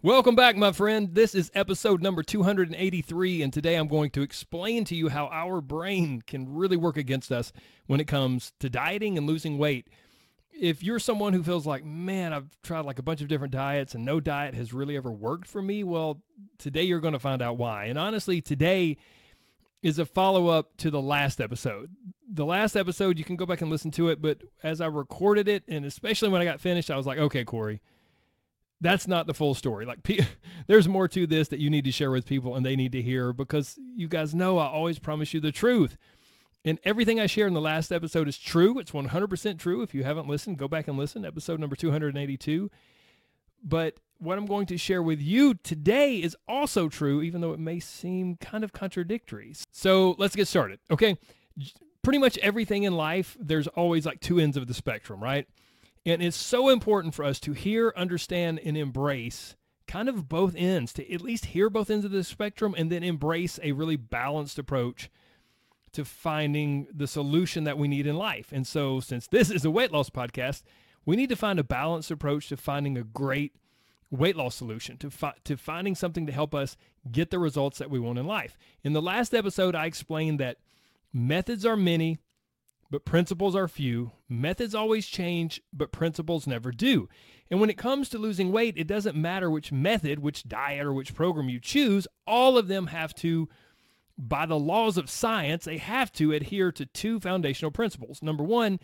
Welcome back, my friend. This is episode number 283, and today I'm going to explain to you how our brain can really work against us when it comes to dieting and losing weight. If you're someone who feels like, man, I've tried like a bunch of different diets and no diet has really ever worked for me, well, today you're going to find out why. And honestly, today is a follow-up to the last episode. The last episode, you can go back and listen to it, but as I recorded it, and especially when I got finished, I was like, okay, Corey, that's not the full story. Like, there's more to this that you need to share with people and they need to hear, because you guys know I always promise you the truth. And everything I shared in the last episode is true. It's 100% true. If you haven't listened, go back and listen. Episode number 282. But what I'm going to share with you today is also true, even though it may seem kind of contradictory. So let's get started. Okay. Pretty much everything in life, there's always like two ends of the spectrum, right? And it's so important for us to hear, understand, and embrace kind of both ends, to at least hear both ends of the spectrum and then embrace a really balanced approach to finding the solution that we need in life. And so since this is a weight loss podcast, we need to find a balanced approach to finding a great weight loss solution, to finding something to help us get the results that we want in life. In the last episode, I explained that methods are many, but principles are few. Methods always change, but principles never do. And when it comes to losing weight, it doesn't matter which method, which diet, or which program you choose. All of them have to, by the laws of science, they have to adhere to two foundational principles. Number one,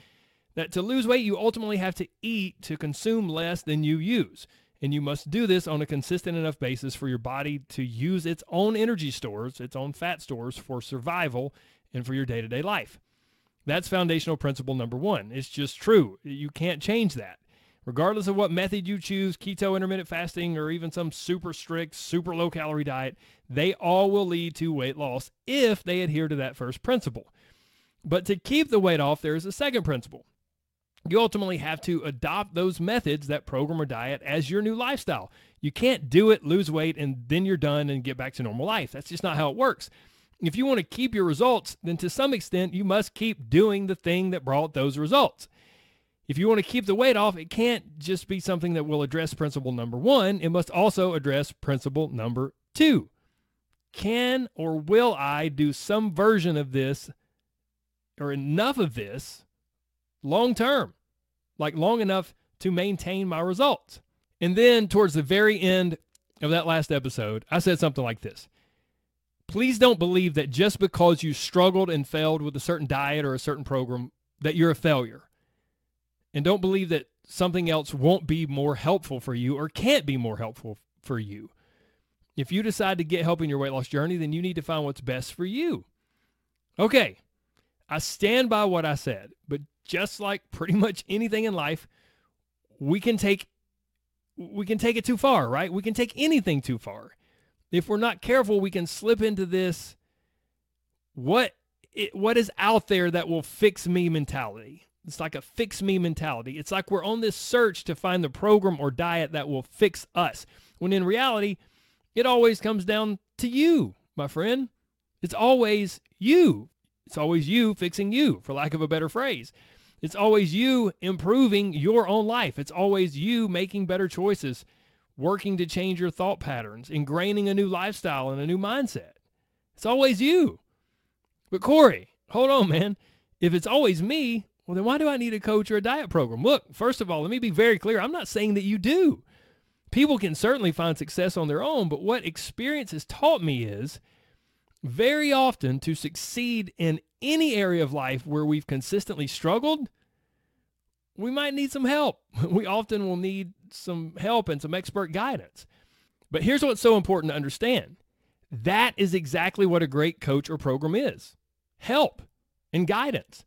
that to lose weight, you ultimately have to eat to consume less than you use. And you must do this on a consistent enough basis for your body to use its own energy stores, its own fat stores, for survival and for your day-to-day life. That's foundational principle number one. It's just true. You can't change that. Regardless of what method you choose, keto, intermittent fasting, or even some super strict, super low-calorie diet, they all will lead to weight loss if they adhere to that first principle. But to keep the weight off, there is a second principle. You ultimately have to adopt those methods, that program or diet, as your new lifestyle. You can't do it, lose weight, and then you're done and get back to normal life. That's just not how it works. If you want to keep your results, then to some extent, you must keep doing the thing that brought those results. If you want to keep the weight off, it can't just be something that will address principle number one. It must also address principle number two. Can or will I do some version of this or enough of this long term, like long enough to maintain my results? And then towards the very end of that last episode, I said something like this. Please don't believe that just because you struggled and failed with a certain diet or a certain program that you're a failure. And don't believe that something else won't be more helpful for you or can't be more helpful for you. If you decide to get help in your weight loss journey, then you need to find what's best for you. Okay, I stand by what I said, but just like pretty much anything in life, we can take it too far, right? We can take anything too far. If we're not careful, we can slip into this what is out there that will fix me mentality. It's like a fix me mentality. It's like we're on this search to find the program or diet that will fix us, when in reality, it always comes down to you, my friend. It's always you. It's always you fixing you, for lack of a better phrase. It's always you improving your own life. It's always you making better choices, working to change your thought patterns, ingraining a new lifestyle and a new mindset. It's always you. But Corey, hold on, man. If it's always me, well, then why do I need a coach or a diet program? Look, first of all, let me be very clear. I'm not saying that you do. People can certainly find success on their own, but what experience has taught me is very often to succeed in any area of life where we've consistently struggled, we might need some help. We often will need some help and some expert guidance. But here's what's so important to understand. That is exactly what a great coach or program is. Help and guidance.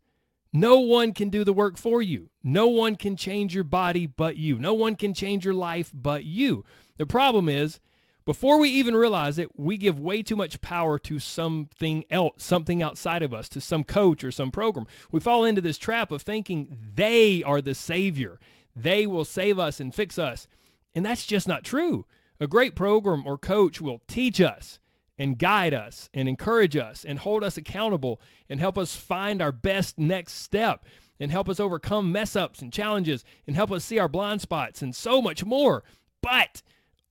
No one can do the work for you. No one can change your body but you. No one can change your life but you. The problem is Before we even realize it, we give way too much power to something else, something outside of us, to some coach or some program. We fall into this trap of thinking they are the savior. They will save us and fix us. And that's just not true. A great program or coach will teach us and guide us and encourage us and hold us accountable and help us find our best next step and help us overcome mess ups and challenges and help us see our blind spots and so much more. But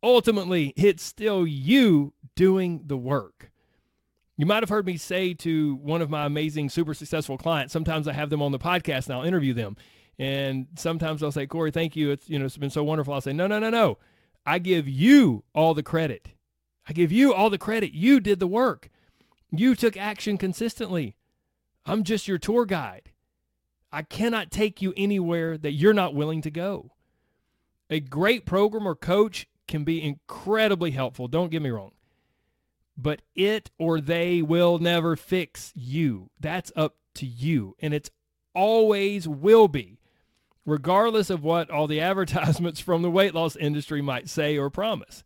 ultimately, it's still you doing the work. You might have heard me say to one of my amazing, super successful clients, sometimes I have them on the podcast and I'll interview them. And sometimes they'll say, Corey, thank you. It's, you know, it's been so wonderful. I'll say, no. I give you all the credit. You did the work. You took action consistently. I'm just your tour guide. I cannot take you anywhere that you're not willing to go. A great program or coach can be incredibly helpful. Don't get me wrong. But it or they will never fix you. That's up to you. And it's always will be, regardless of what all the advertisements from the weight loss industry might say or promise.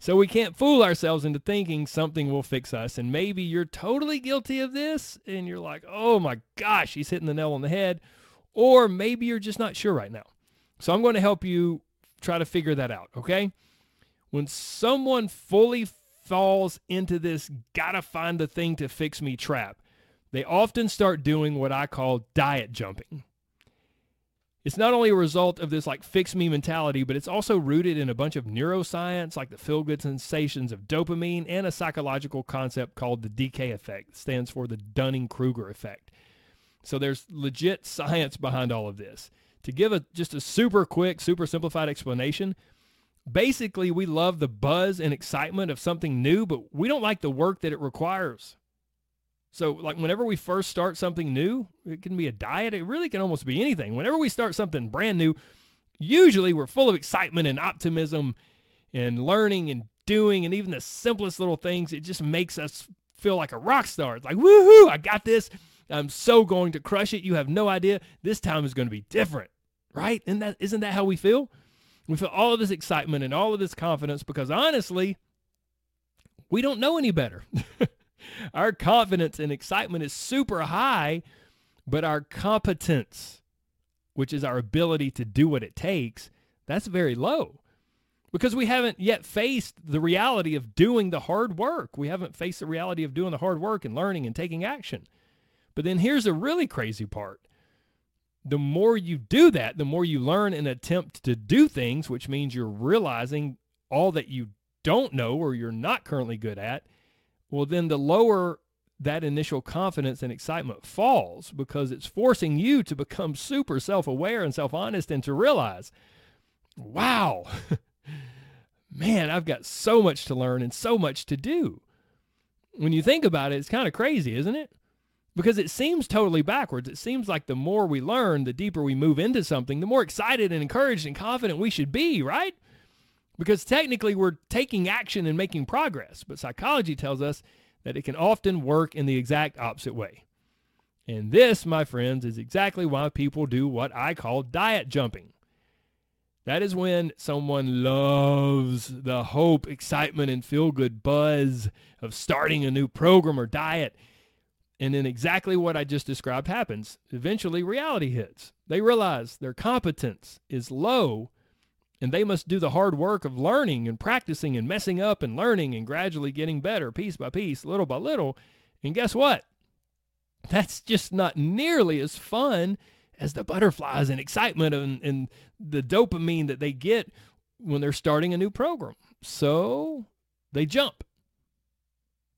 So we can't fool ourselves into thinking something will fix us. And maybe you're totally guilty of this and you're like, oh my gosh, he's hitting the nail on the head. Or maybe you're just not sure right now. So I'm going to help you try to figure that out, okay? When someone fully falls into this gotta find the thing to fix me trap, they often start doing what I call diet jumping. It's not only a result of this like fix me mentality, but it's also rooted in a bunch of neuroscience, like the feel-good sensations of dopamine, and a psychological concept called the DK effect. It stands for the Dunning-Kruger effect. So there's legit science behind all of this. To give just a super quick, super simplified explanation, basically we love the buzz and excitement of something new, but we don't like the work that it requires. So like whenever we first start something new, it can be a diet. It really can almost be anything. Whenever we start something brand new, usually we're full of excitement and optimism and learning and doing, and even the simplest little things, it just makes us feel like a rock star. It's like, woohoo, I got this. I'm so going to crush it. You have no idea. This time is going to be different, right? And isn't that how we feel? We feel all of this excitement and all of this confidence because honestly, we don't know any better. Our confidence and excitement is super high, but our competence, which is our ability to do what it takes, that's very low because we haven't yet faced the reality of doing the hard work. We haven't faced the reality of doing the hard work and learning and taking action. But then here's the really crazy part. The more you do that, the more you learn and attempt to do things, which means you're realizing all that you don't know or you're not currently good at. Well, then the lower that initial confidence and excitement falls because it's forcing you to become super self-aware and self-honest and to realize, wow, man, I've got so much to learn and so much to do. When you think about it, it's kind of crazy, isn't it? Because it seems totally backwards. It seems like the more we learn, the deeper we move into something, the more excited and encouraged and confident we should be, right? Because technically we're taking action and making progress, but psychology tells us that it can often work in the exact opposite way. And this, my friends, is exactly why people do what I call diet jumping. That is when someone loves the hope, excitement, and feel-good buzz of starting a new program or diet. And then exactly what I just described happens. Eventually reality hits. They realize their competence is low, and they must do the hard work of learning and practicing and messing up and learning and gradually getting better piece by piece, little by little. And guess what? That's just not nearly as fun as the butterflies and excitement and the dopamine that they get when they're starting a new program. So they jump.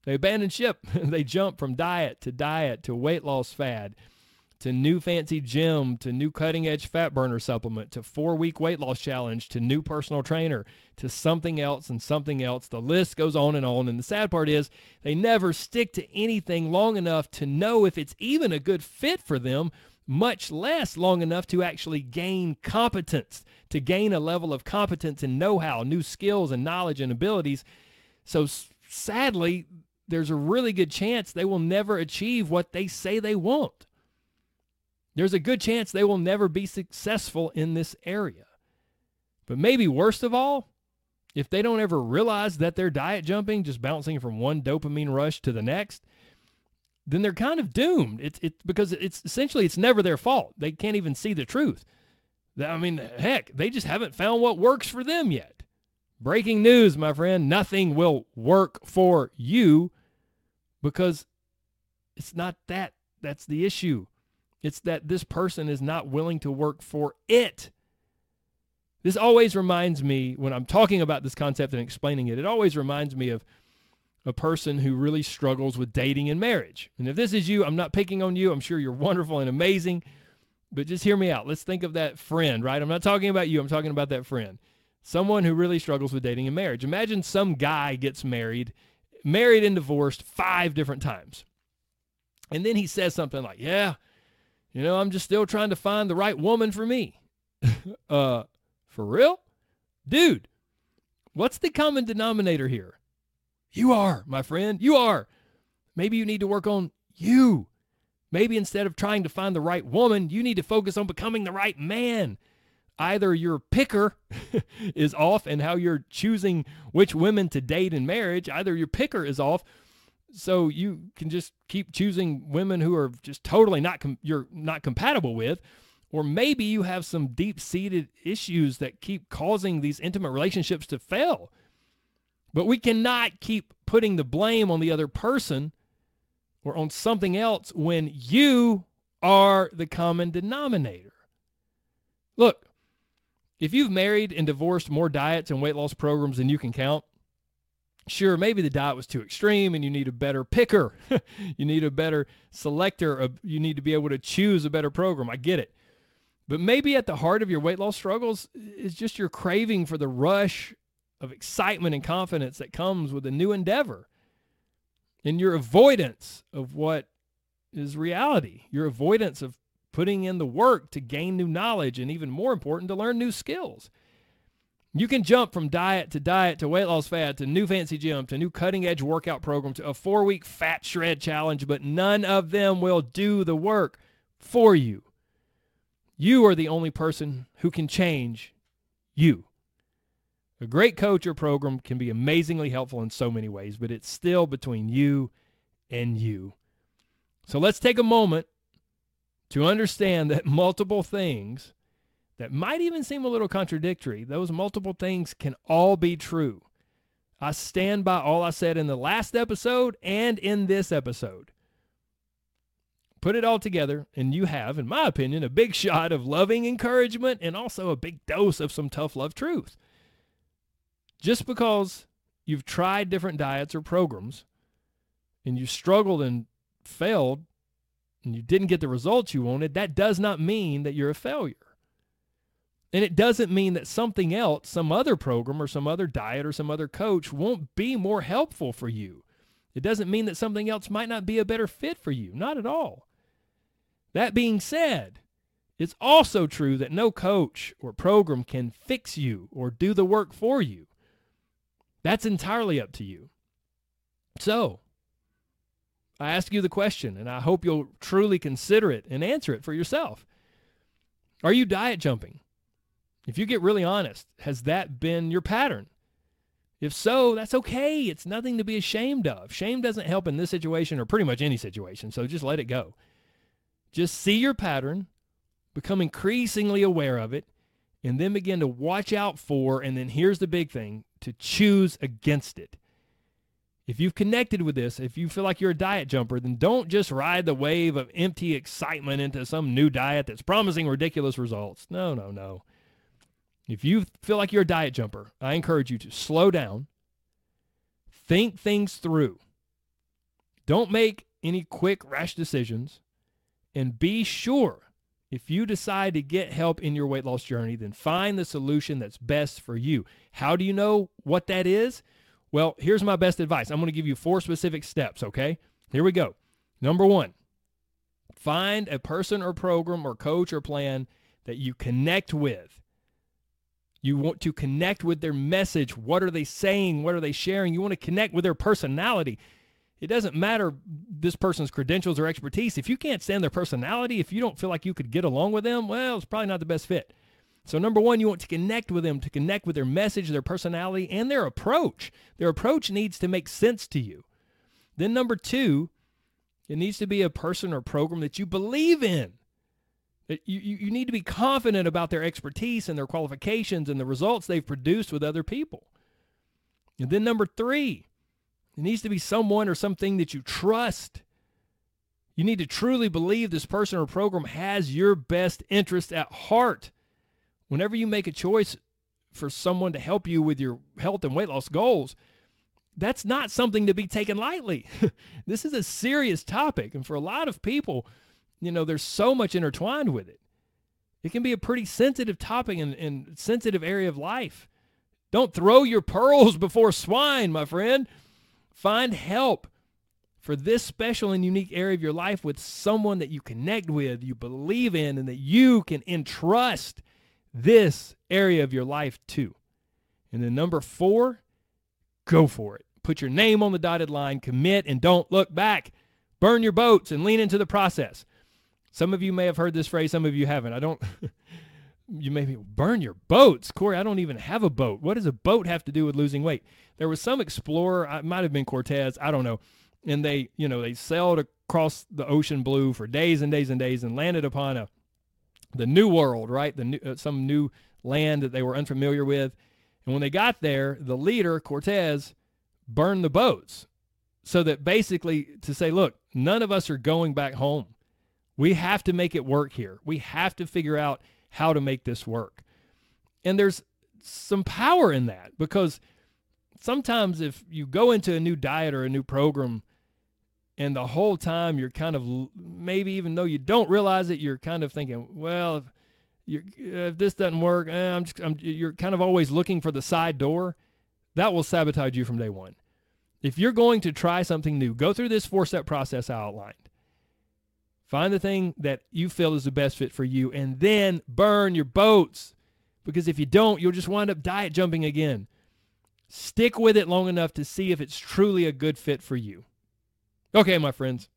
They abandon ship. They jump from diet to weight loss fad, to new fancy gym, to new cutting-edge fat burner supplement, to 4-week weight loss challenge, to new personal trainer, to something else and something else. The list goes on. And the sad part is they never stick to anything long enough to know if it's even a good fit for them, much less long enough to actually gain competence, to gain a level of competence and know-how, new skills and knowledge and abilities. So sadly, there's a really good chance they will never achieve what they say they want. There's a good chance they will never be successful in this area. But maybe worst of all if they don't ever realize that they're diet jumping, just bouncing from one dopamine rush to the next, then they're kind of doomed. It's because it's essentially, it's never their fault. They can't even see the truth. I mean, heck, they just haven't found what works for them yet. Breaking news, my friend, nothing will work for you because it's not that. That's the issue. It's that this person is not willing to work for it. This always reminds me, when I'm talking about this concept and explaining it, it always reminds me of a person who really struggles with dating and marriage. And if this is you, I'm not picking on you. I'm sure you're wonderful and amazing, but just hear me out. Let's think of that friend, right? I'm not talking about you. I'm talking about that friend, someone who really struggles with dating and marriage. Imagine some guy gets married and divorced 5 different times. And then he says something like, yeah, you know, I'm just still trying to find the right woman for me. For real? Dude, what's the common denominator here? You are, my friend. You are. Maybe you need to work on you. Maybe instead of trying to find the right woman, you need to focus on becoming the right man. Either your picker is off and how you're choosing which women to date in marriage. Either your picker is off, so you can just keep choosing women who are just totally not compatible with, or maybe you have some deep-seated issues that keep causing these intimate relationships to fail. But we cannot keep putting the blame on the other person or on something else when you are the common denominator. Look, if you've married and divorced more diets and weight loss programs than you can count, sure, maybe the diet was too extreme and you need a better picker. You need a better selector. You need to be able to choose a better program. I get it. But maybe at the heart of your weight loss struggles is just your craving for the rush of excitement and confidence that comes with a new endeavor, and your avoidance of what is reality, your avoidance of putting in the work to gain new knowledge, and even more important, to learn new skills. You can jump from diet to weight loss fad to new fancy gym to new cutting edge workout program to a 4-week fat shred challenge, but none of them will do the work for you. You are the only person who can change you. A great coach or program can be amazingly helpful in so many ways, but it's still between you and you. So let's take a moment to understand that multiple things that might even seem a little contradictory, those multiple things can all be true. I stand by all I said in the last episode and in this episode. Put it all together and you have, in my opinion, a big shot of loving encouragement and also a big dose of some tough love truth. Just because you've tried different diets or programs and you struggled and failed and you didn't get the results you wanted, that does not mean that you're a failure. And it doesn't mean that something else, some other program or some other diet or some other coach won't be more helpful for you. It doesn't mean that something else might not be a better fit for you. Not at all. That being said, it's also true that no coach or program can fix you or do the work for you. That's entirely up to you. So I ask you the question, and I hope you'll truly consider it and answer it for yourself. Are you diet jumping? If you get really honest, has that been your pattern? If so, that's okay. It's nothing to be ashamed of. Shame doesn't help in this situation or pretty much any situation, so just let it go. Just see your pattern, become increasingly aware of it, and then begin to watch out for, and then here's the big thing, to choose against it. If you've connected with this, if you feel like you're a diet jumper, then don't just ride the wave of empty excitement into some new diet that's promising ridiculous results. No, no, no. If you feel like you're a diet jumper, I encourage you to slow down, think things through, don't make any quick, rash decisions, and be sure if you decide to get help in your weight loss journey, then find the solution that's best for you. How do you know what that is? Well, here's my best advice. I'm going to give you 4 specific steps, okay? Here we go. Number 1, find a person or program or coach or plan that you connect with. You want to connect with their message. What are they saying? What are they sharing? You want to connect with their personality. It doesn't matter this person's credentials or expertise. If you can't stand their personality, if you don't feel like you could get along with them, well, it's probably not the best fit. So number one, you want to connect with them, to connect with their message, their personality, and their approach. Their approach needs to make sense to you. Then number two, it needs to be a person or program that you believe in. You need to be confident about their expertise and their qualifications and the results they've produced with other people. And then number three, it needs to be someone or something that you trust. You need to truly believe this person or program has your best interest at heart. Whenever you make a choice for someone to help you with your health and weight loss goals, that's not something to be taken lightly. This is a serious topic. And for a lot of people, you know, there's so much intertwined with it. It can be a pretty sensitive topic and sensitive area of life. Don't throw your pearls before swine, my friend. Find help for this special and unique area of your life with someone that you connect with, you believe in, and that you can entrust this area of your life to. And then number four, go for it. Put your name on the dotted line, commit, and don't look back. Burn your boats and lean into the process. Some of you may have heard this phrase. Some of you haven't. You may be, burn your boats. Corey, I don't even have a boat. What does a boat have to do with losing weight? There was some explorer, it might have been Cortez, I don't know. And they sailed across the ocean blue for days and days and days and landed upon the new world, right? Some new land that they were unfamiliar with. And when they got there, the leader, Cortez, burned the boats. So that basically to say, look, none of us are going back home. We have to make it work here. We have to figure out how to make this work. And there's some power in that, because sometimes if you go into a new diet or a new program and the whole time you're kind of, maybe even though you don't realize it, you're kind of thinking, well, if this doesn't work, you're kind of always looking for the side door. That will sabotage you from day one. If you're going to try something new, go through this 4-step process I outlined. Find the thing that you feel is the best fit for you, and then burn your boats. Because if you don't, you'll just wind up diet jumping again. Stick with it long enough to see if it's truly a good fit for you. Okay, my friends,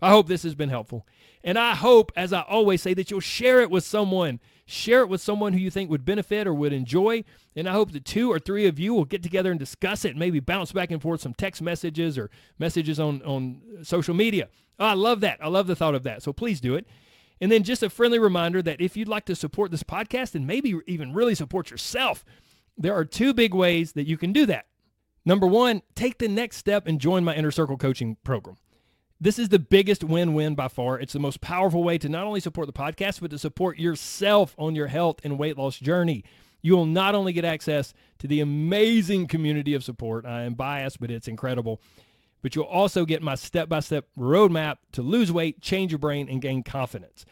I hope this has been helpful. And I hope, as I always say, that you'll share it with someone. Share it with someone who you think would benefit or would enjoy. And I hope the 2 or 3 of you will get together and discuss it. Maybe bounce back and forth some text messages or messages on social media. Oh, I love that. I love the thought of that. So please do it. And then just a friendly reminder that if you'd like to support this podcast and maybe even really support yourself, there are 2 big ways that you can do that. Number one, take the next step and join my Inner Circle Coaching Program. This is the biggest win-win by far. It's the most powerful way to not only support the podcast, but to support yourself on your health and weight loss journey. You will not only get access to the amazing community of support. I am biased, but it's incredible. But you'll also get my step-by-step roadmap to lose weight, change your brain, and gain confidence.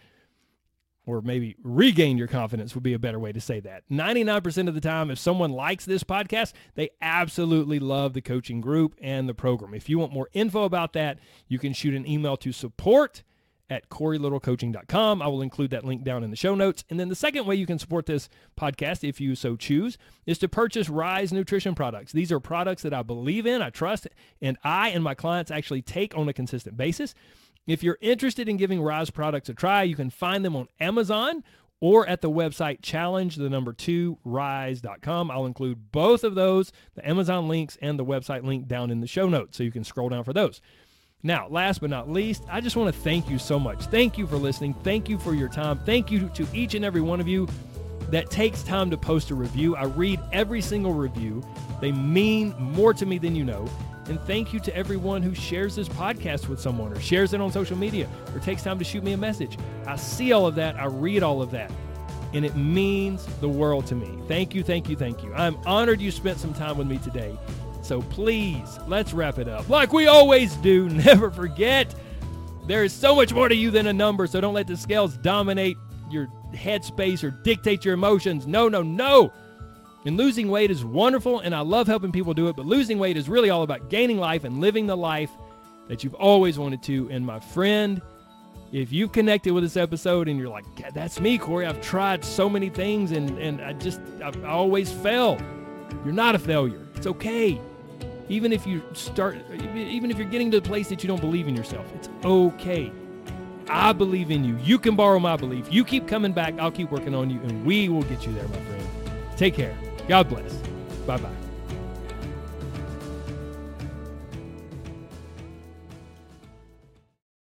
Or maybe regain your confidence would be a better way to say that. 99% of the time, if someone likes this podcast, they absolutely love the coaching group and the program. If you want more info about that, you can shoot an email to support@CoreyLittleCoaching.com. I will include that link down in the show notes. And then the second way you can support this podcast, if you so choose, is to purchase Rise Nutrition products. These are products that I believe in, I trust, and I and my clients actually take on a consistent basis. If you're interested in giving Rise products a try, you can find them on Amazon or at the website challenge2rise.com. I'll include both of those, the Amazon links and the website link down in the show notes, so you can scroll down for those. Now, last but not least, I just want to thank you so much. Thank you for listening. Thank you for your time. Thank you to each and every one of you that takes time to post a review. I read every single review. They mean more to me than you know. And thank you to everyone who shares this podcast with someone or shares it on social media or takes time to shoot me a message. I see all of that. I read all of that. And it means the world to me. Thank you, thank you, thank you. I'm honored you spent some time with me today. So please, let's wrap it up. Like we always do, never forget, there is so much more to you than a number. So don't let the scales dominate your headspace or dictate your emotions. No, no, no. And losing weight is wonderful, and I love helping people do it, but losing weight is really all about gaining life and living the life that you've always wanted to. And my friend, if you've connected with this episode and you're like, that's me, Corey, I've tried so many things and I always fail. You're not a failure. It's okay. Even if you're getting to the place that you don't believe in yourself, it's okay. I believe in you. You can borrow my belief. You keep coming back. I'll keep working on you, and we will get you there, my friend. Take care. God bless. Bye-bye.